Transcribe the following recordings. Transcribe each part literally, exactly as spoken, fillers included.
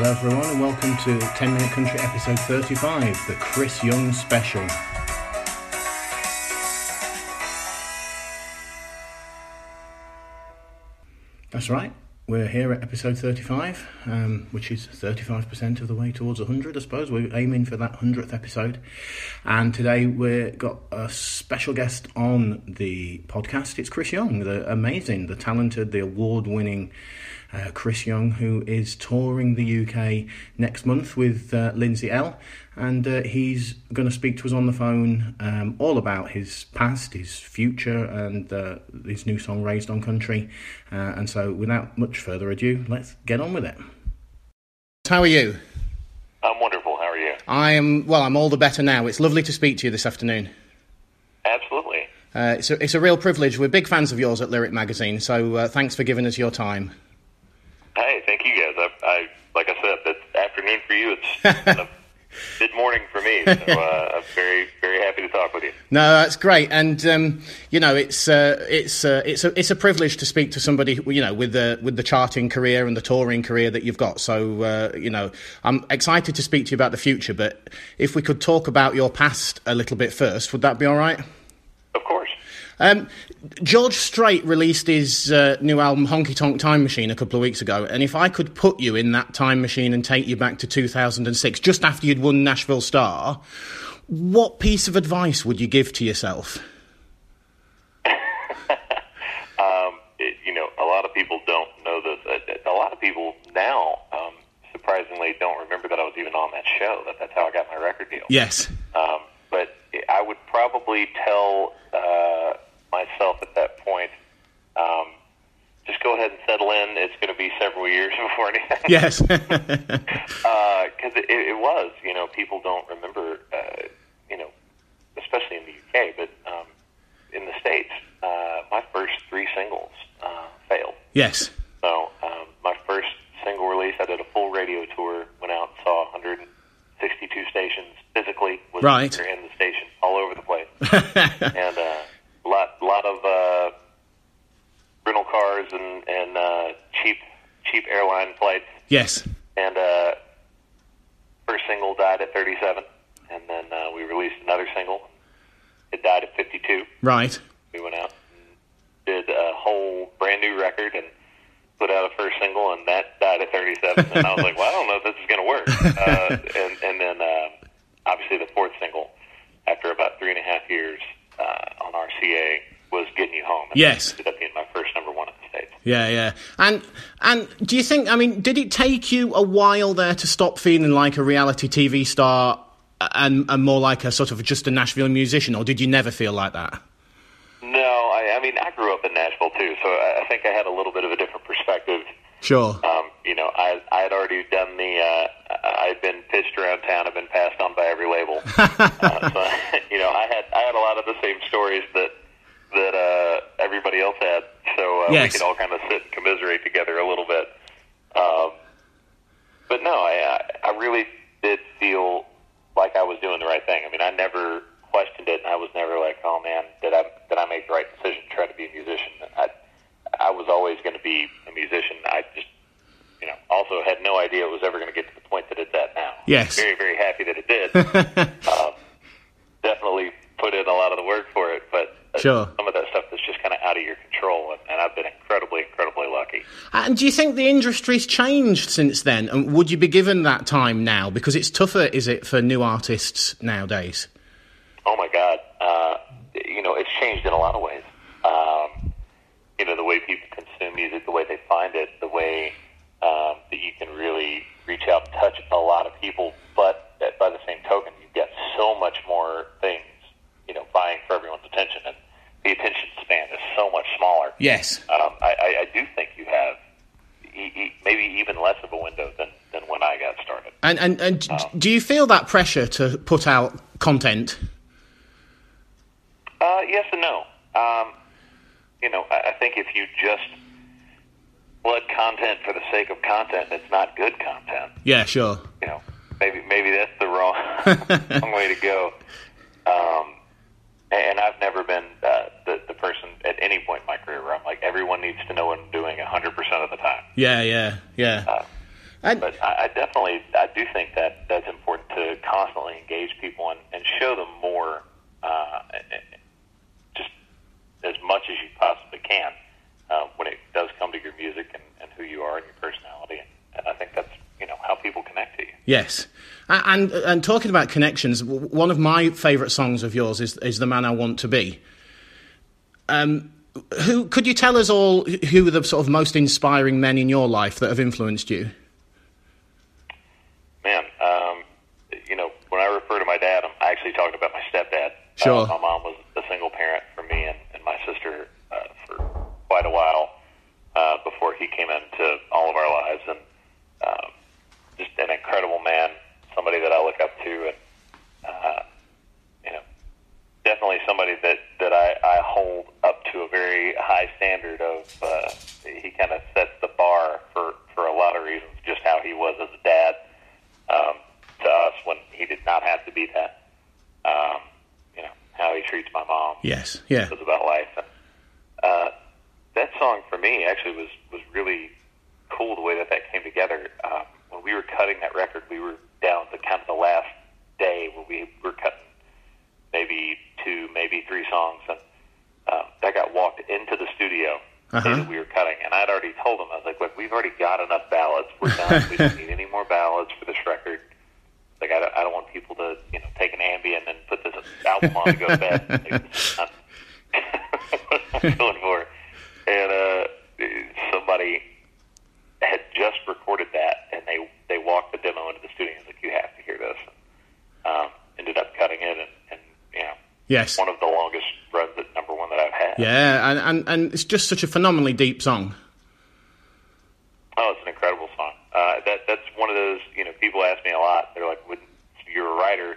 Hello everyone and welcome to ten minute Country episode thirty-five, the Chris Young Special. That's right, we're here at episode thirty-five, um, which is thirty-five percent of the way towards one hundred, I suppose. We're aiming for that hundredth episode. And today we've got a special guest on the podcast. It's Chris Young, the amazing, the talented, the award-winning Uh, Chris Young, who is touring the U K next month with uh, Lindsay L, and uh, he's going to speak to us on the phone um, all about his past, his future, and uh, his new song Raised on Country. Uh, and so, without much further ado, let's get on with it. How are you? I'm wonderful. How are you? I am well. I'm all the better now. It's lovely to speak to you this afternoon. Absolutely. Uh, it's a, it's a real privilege. We're big fans of yours at Lyric Magazine, so uh, thanks for giving us your time. Hey, thank you guys. I, I like I said, it's afternoon for you. It's kind of mid-morning for me. So uh, I'm very, very happy to talk with you. No, that's great. And um, you know, it's uh, it's uh, it's a it's a privilege to speak to somebody, you know, with the with the charting career and the touring career that you've got. So uh, you know, I'm excited to speak to you about the future. But if we could talk about your past a little bit first, would that be all right? Of course. Um, George Strait released his uh, new album Honky Tonk Time Machine a couple of weeks ago, and if I could put you in that time machine and take you back to two thousand six, just after you'd won Nashville Star, what piece of advice would you give to yourself? um, it, you know, a lot of people don't know this. A, a lot of people now, um, surprisingly, don't remember that I was even on that show, that that's how I got my record deal. Yes. Um, but I would probably tell... Uh, myself at that point, um, just go ahead and settle in. It's going to be several years before anything. Yes. Because uh, it, it was, you know, people don't remember, uh, you know, especially in the U K, but um, in the States, uh, my first three singles uh, failed. Yes. So um, my first single release, I did a full radio tour, went out and saw one hundred sixty-two stations physically. Was right. In the station, all over the place. and, uh, lot lot of uh, rental cars and, and uh, cheap cheap airline flights. Yes. And uh, first single died at thirty-seven, and then uh, we released another single. It died at fifty-two. Right. We went out and did a whole brand new record and put out a first single, and that died at thirty-seven. And I was like, well, I don't know if this is going to work. Uh, and, and then uh, obviously the fourth single, after about three and a half years, Uh, on R C A was Getting You Home. And yes. It ended up being my first number one in the States. Yeah, yeah. And and do you think, I mean, did it take you a while there to stop feeling like a reality T V star and, and more like a sort of just a Nashville musician, or did you never feel like that? No, I, I mean, I grew up in Nashville too, so I, I think I had a little bit of a different perspective. Sure. Um, you know, I I had already done the, uh, I'd been pitched around town, I've been passed on by every label. uh, so, you know, I had I had a lot of the same stories that that uh, everybody else had, so uh, yes. We could all kind of sit and commiserate together a little bit. Um, but no, I I really did feel like I was doing the right thing. I mean, I never questioned it, and I was never like, oh man, did I did I make the right decision to try to be a musician? I I was always going to be a musician. I just, you know, also had no idea it was ever going to get to the point that it's at now. Yes. Very, very happy that it did. um, definitely put in a lot of the work for it, but sure. Some of that stuff that's just kind of out of your control, and, and I've been incredibly, incredibly lucky. And do you think the industry's changed since then? And would you be given that time now? Because it's tougher, is it, for new artists nowadays? Oh, my God. Uh, you know, it's changed in a lot of ways. Um, you know, the way people consume music, the way they find it, the way um, that you can really reach out and touch a lot of people. But by the same token, you've got so much more things, you know, vying for everyone's attention. And the attention span is so much smaller. Yes. Um, I, I, I do think you have e- e- maybe even less of a window than, than when I got started. And, and, and um, do you feel that pressure to put out content? Uh, yes and no. Um, You know, I think if you just flood content for the sake of content, it's not good content. Yeah, sure. You know, maybe maybe that's the wrong, wrong way to go. Um, and I've never been uh, the, the person at any point in my career where I'm like, everyone needs to know what I'm doing one hundred percent of the time. Yeah, yeah, yeah. Uh, I, but I, I definitely, I do think that that's important to constantly engage people and, and show them more, uh, just as much as you possibly can, uh, when it does come to your music and, and who you are and your personality. And, and I think that's, you know, how people connect to you. Yes. And, and talking about connections, one of my favorite songs of yours is, is The Man I Want To Be. Um, who could you tell us all who the sort of most inspiring men in your life that have influenced you? Man, um, you know, when I refer to my dad, I'm actually talking about my stepdad. Sure. Uh, my mom was a single parent for me and, and my sister uh, for quite a while uh, before he came into all of our lives. And uh, just an incredible man, somebody that I look up to, and uh, you know, definitely somebody that, that I, I hold up to a very high standard of. Uh, he kind of sets the bar for, for a lot of reasons, just how he was as a dad um, to us when he did not have to be that. Um, you know, how he treats my mom. Yes, yeah. It's about life. And, uh, that song for me actually was, was really cool the way that that came together. Um, when we were cutting that record, we were down to kind of the last day where we were cutting maybe two, maybe three songs, and um, I got walked into the studio uh-huh. that we were cutting, and I'd already told them, I was like, look, we've already got enough ballads. We're done. We don't need any more ballads for this record. Like, I don't, I don't want people to, you know, take an Ambien and put this album on and go to bed. Like, this is not what I'm going for. And uh, somebody had just recorded that, and they, they walked the demo into the studio and was like, you have to hear this. Um, ended up cutting it, and, and you know, yes. one of the longest runs at number one that I've had. Yeah, and, and, and it's just such a phenomenally deep song. Oh, it's an incredible song. Uh, that That's one of those, you know, people ask me a lot, they're like, when you're a writer,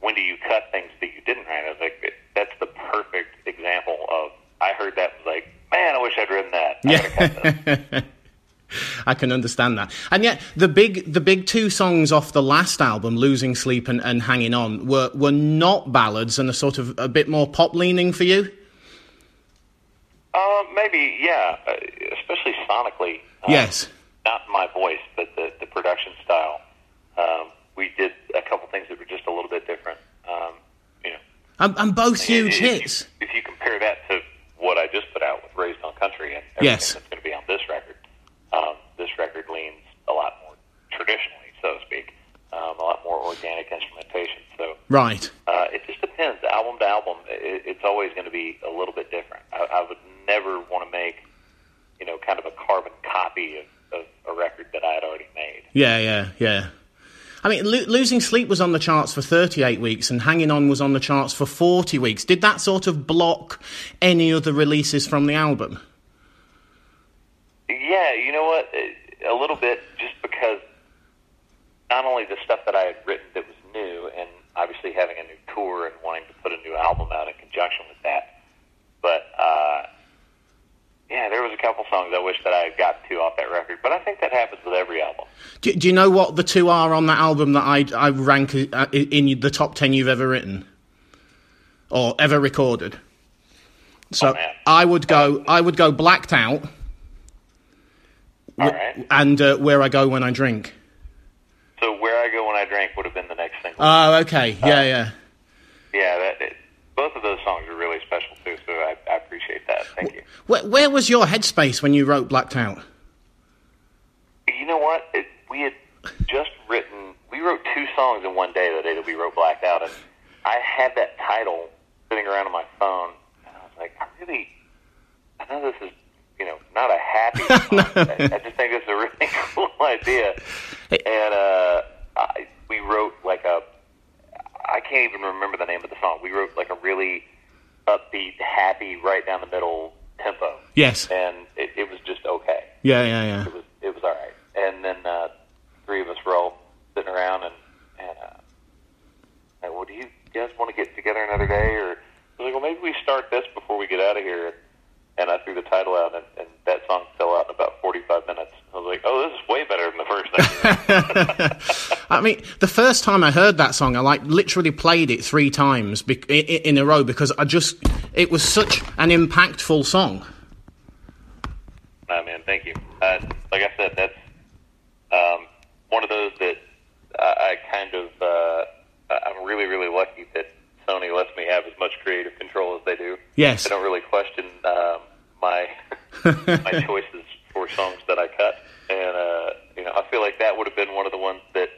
when do you cut things that you didn't write? I was like, that's the perfect example of, I heard that and was like, man, I wish I'd written that. I yeah. cut this. I can understand that. And yet the big the big two songs off the last album, Losing Sleep and, and Hanging On, were, were not ballads and a sort of a bit more pop leaning for you? Uh, maybe, yeah, especially sonically. Um, yes. Not my voice, but the, the production style. Um, we did a couple things that were just a little bit different. Um, you know, and, and both huge if, hits. If you, if you compare that to what I just put out with Raised on Country and everything yes. that's going to be on this record, Um, this record leans a lot more traditionally, so to speak, um, a lot more organic instrumentation. So, right. Uh, it just depends. Album to album, it, it's always going to be a little bit different. I, I would never want to make, you know, kind of a carbon copy of, of a record that I had already made. Yeah, yeah, yeah. I mean, Lo- Losing Sleep was on the charts for thirty-eight weeks and Hanging On was on the charts for forty weeks. Did that sort of block any other releases from the album? Yeah, you know what, a little bit, just because not only the stuff that I had written that was new, and obviously having a new tour and wanting to put a new album out in conjunction with that, but uh, yeah, there was a couple songs I wish that I had got to off that record, but I think that happens with every album. Do, do you know what the two are on that album that I, I rank in the top ten you've ever written or ever recorded? So oh, man. I would go, I would go Blacked Out. All right. And uh, Where I Go When I Drink. So Where I Go When I Drink would have been the next single. Oh, okay. Yeah, um, yeah. Yeah, that, it, both of those songs are really special too, so I, I appreciate that. Thank you. Where, where was your headspace when you wrote Blacked Out? You know what? It, we had just written, we wrote two songs in one day the day that we wrote Blacked Out, and I had that title sitting around on my phone, and I was like, I really, I know this is, you know, not a happy song. I, I just think it's a really cool idea. And uh, I, we wrote like a, I can't even remember the name of the song. We wrote like a really upbeat, happy, right down the middle tempo. Yes. And it, it was just okay. Yeah, yeah, yeah. It was, it was all right. And then uh, three of us were all sitting around and, and uh, like, well, do you guys want to get together another day? Or I was like, well, maybe we start this before we get out of here. And I threw the title out, and, and that song fell out in about forty-five minutes. I was like, oh, this is way better than the first thing. I mean, the first time I heard that song, I like literally played it three times be- in a row because I just, it was such an impactful song. Oh, man, thank you. Uh, like I said, that's um, one of those that I, I kind of, uh, I'm really, really lucky that Sony lets me have as much creative control as they do. Yes. They don't really question um, my my choices for songs that I cut. And, uh, you know, I feel like that would have been one of the ones that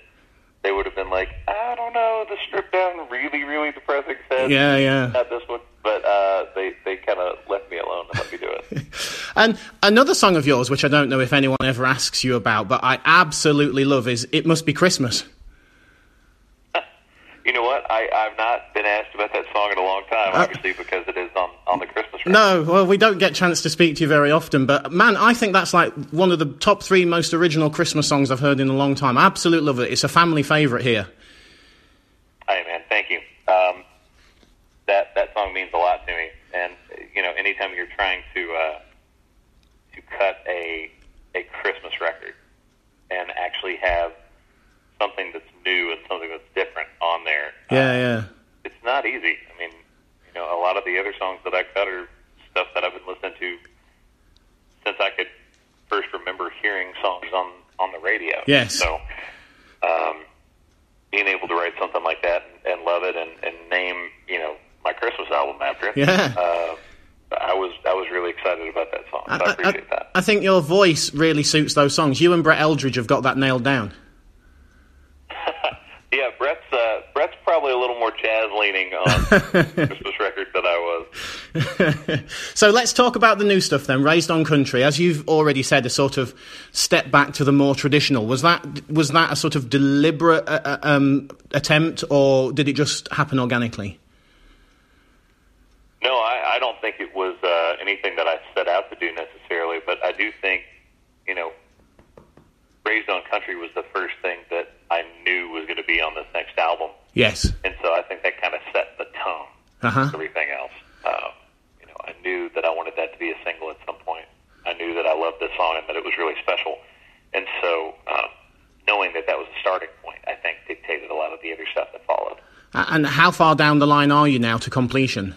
they would have been like, I don't know, the strip down really, really depressing said. Yeah, yeah. Not this one. But uh, they, they kind of left me alone and let me do it. And another song of yours, which I don't know if anyone ever asks you about, but I absolutely love, is It Must Be Christmas. You know what? I, I've not been asked about that song in a long time, obviously, uh, because it is on, on the Christmas record. No, well, we don't get a chance to speak to you very often, but, man, I think that's, like, one of the top three most original Christmas songs I've heard in a long time. I absolutely love it. It's a family favourite here. Hey, man, thank you. Um, that that song means a lot to me, and, you know, anytime you're trying to uh, to cut a a Christmas record and actually have something that's new and something that's different on there. Yeah, um, yeah. It's not easy. I mean, you know, a lot of the other songs that I cut are stuff that I've been listening to since I could first remember hearing songs on, on the radio. Yes. So, um, being able to write something like that and, and love it and, and name, you know, my Christmas album after it. Yeah. Uh, I was I was really excited about that song. I, so I appreciate I, that. I think your voice really suits those songs. You and Brett Eldridge have got that nailed down. Yeah, Brett's uh, Brett's probably a little more jazz-leaning on Christmas record than I was. So let's talk about the new stuff then, Raised on Country. As you've already said, a sort of step back to the more traditional. Was that was that a sort of deliberate uh, um, attempt, or did it just happen organically? No, I, I don't think it was uh, anything that I set out to do necessarily, but I do think, you know, Raised on Country was the first thing that I knew was going to be on this next album. Yes. And so I think that kind of set the tone uh-huh. for everything else. Um, you know, I knew that I wanted that to be a single at some point. I knew that I loved this song and that it was really special. And so um, knowing that that was the starting point, I think, dictated a lot of the other stuff that followed. Uh, and how far down the line are you now to completion?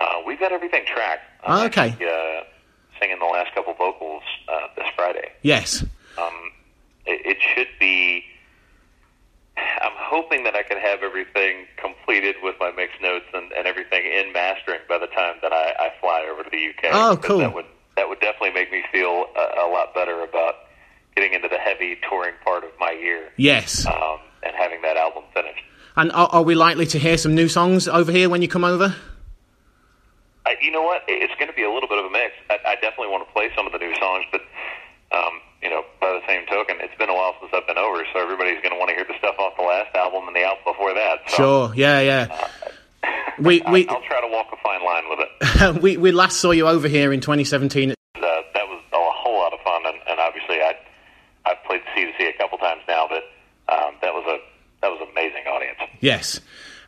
Uh, we've got everything tracked. Um, oh, okay. Yeah. Uh, singing the last couple vocals uh, this Friday. Yes. Um, it, it should be... I'm hoping that I can have everything completed with my mixed notes and, and everything in mastering by the time that I, I fly over to the U K. Oh, cool. That would, that would definitely make me feel a, a lot better about getting into the heavy touring part of my year. Yes. Um, and having that album finished. And are, are we likely to hear some new songs over here when you come over? I, you know what? It's going to be a little bit of a mix. I, I definitely want to play some of the new songs, but, um, you know, by the same token, it's been a while since I've been over, so everybody's going to want to hear the stuff off the last album and the album before that. So, sure, yeah, yeah. Uh, we, I, we, I'll try to walk a fine line with it. we, we last saw you over here in twenty seventeen. Uh, that was a whole lot of fun, and, and obviously I, I've played C two C a couple times now, but um, that was a that was an amazing audience. Yes.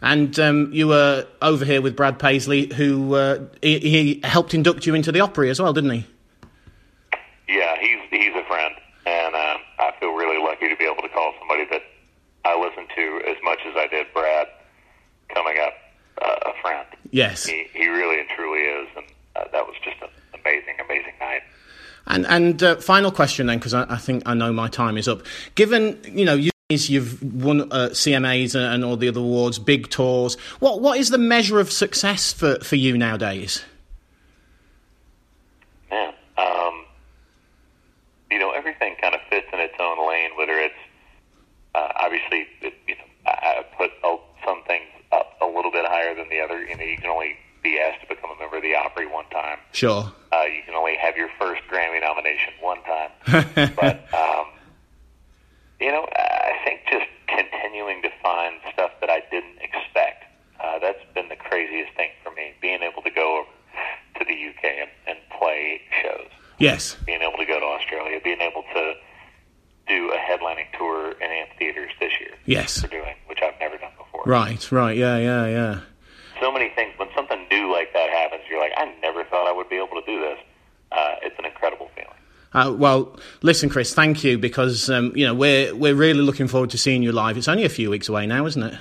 And um, you were over here with Brad Paisley, who uh, he, he helped induct you into the Opry as well, didn't he? Yeah, he's he's a friend, and um, I feel really lucky to be able to call somebody that I listen to as much as I did Brad coming up uh, a friend. Yes, he he really and truly is, and uh, that was just an amazing, amazing night. And and uh, final question then, because I, I think I know my time is up. Given you know you. You've won uh, C M As and all the other awards, big tours. What What is the measure of success for, for you nowadays? Man, um, you know, everything kind of fits in its own lane, whether it's, uh, obviously, it, you know, I, I put some things up a little bit higher than the other. You know, you can only be asked to become a member of the Opry one time. Sure. Uh, you can only have your first Grammy nomination one time. But, um, you know, I think just continuing to find stuff that I didn't expect, uh, that's been the craziest thing for me, being able to go over to the U K and, and play shows. Yes. Being able to go to Australia, being able to do a headlining tour in amphitheaters this year. Yes. We're doing, which I've never done before. Right, right, yeah, yeah, yeah. So many things, when something new like that happens, you're like, I never thought I would be able to do this. Uh, it's an incredible feeling. Uh, well, listen, Chris, thank you, because, um, you know, we're we're really looking forward to seeing you live. It's only a few weeks away now, isn't it?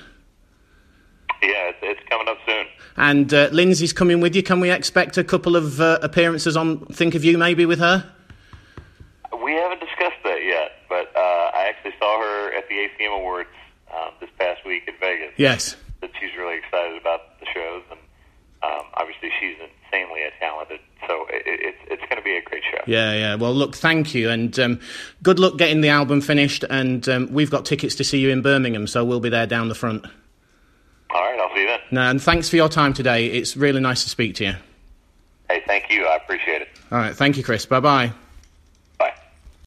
Yeah, it's, it's coming up soon. And uh, Lindsay's coming with you. Can we expect a couple of uh, appearances on Think of You, maybe, with her? We haven't discussed that yet, but uh, I her at the A C M Awards um, this past week in Vegas. Yes. That she's really excited about the shows, and um, obviously she's insanely talented. So it, it's it's going to be a great show. Yeah, yeah. Well, look, thank you, and um, good luck getting the album finished. And um, we've got tickets to see you in Birmingham, so we'll be there down the front. All right, I'll see you then. No, and thanks for your time today. It's really nice to speak to you. Hey, thank you. I appreciate it. All right, thank you, Chris. Bye bye.